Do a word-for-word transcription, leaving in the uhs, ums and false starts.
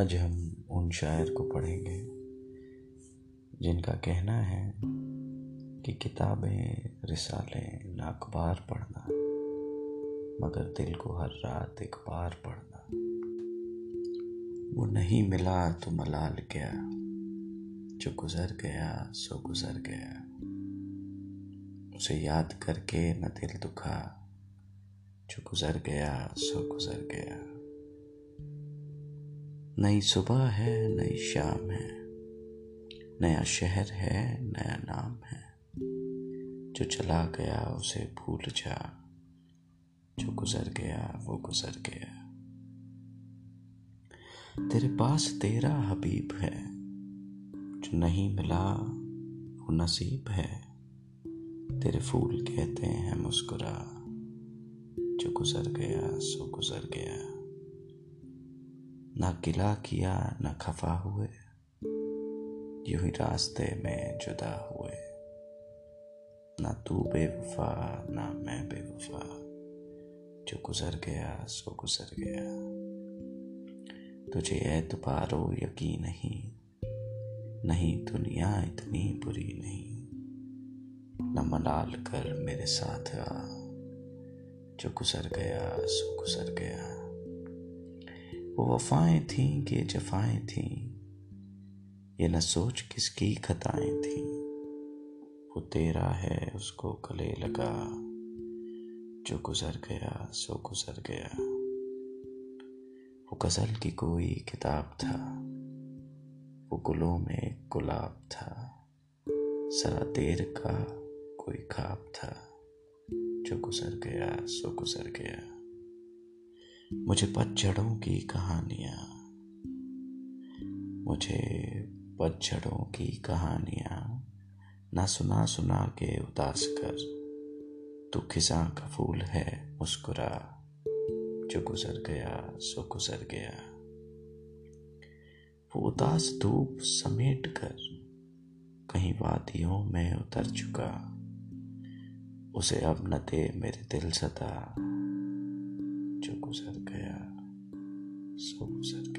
आज हम उन शायर को पढ़ेंगे जिनका कहना है कि किताबें, रिसालें लाखबार पढ़ना, मगर दिल को हर रात एक बार पढ़ना। वो नहीं मिला तो मलाल गया, जो गुजर गया सो गुजर गया। उसे याद करके न दिल दुखा, जो गुजर गया सो गुजर गया। नई सुबह है, नई शाम है, नया शहर है, नया नाम है। जो चला गया उसे भूल जा, जो गुजर गया वो गुजर गया। तेरे पास तेरा हबीब है, जो नहीं मिला वो नसीब है। तेरे फूल कहते हैं मुस्कुरा, जो गुजर गया सो गुजर गया। ना गिला किया ना खफा हुए, यूं ही रास्ते में जुदा हुए। ना तू बेवफा ना मैं बेवफा, जो गुजर गया सो गुजर गया। तुझे ऐतबारो यकीन नहीं, नहीं दुनिया इतनी बुरी नहीं। न मलाल कर मेरे साथ आ, जो गुजर गया सो गुजर गया। वो वफाएं थीं ये जफाएं थीं, ये न सोच किसकी खताएं थीं। वो तेरा है उसको गले लगा, जो गुजर गया सो गुजर गया। वो गज़ल की कोई किताब था, वो गुलों में एक गुलाब था। सरा देर का कोई ख्वाब था, जो गुजर गया सो गुजर गया। मुझे पतझड़ों की कहानियाँ, मुझे पतझड़ों की कहानियाँ ना सुना सुना के उदास कर। तू खिसा का फूल है मुस्कुरा, जो गुजर गया सो गुजर गया। वो उदास धूप समेट कर कहीं वादियों में उतर चुका। उसे अब न दे मेरे दिल सदा, जो गुजर गया सो गुजर गया।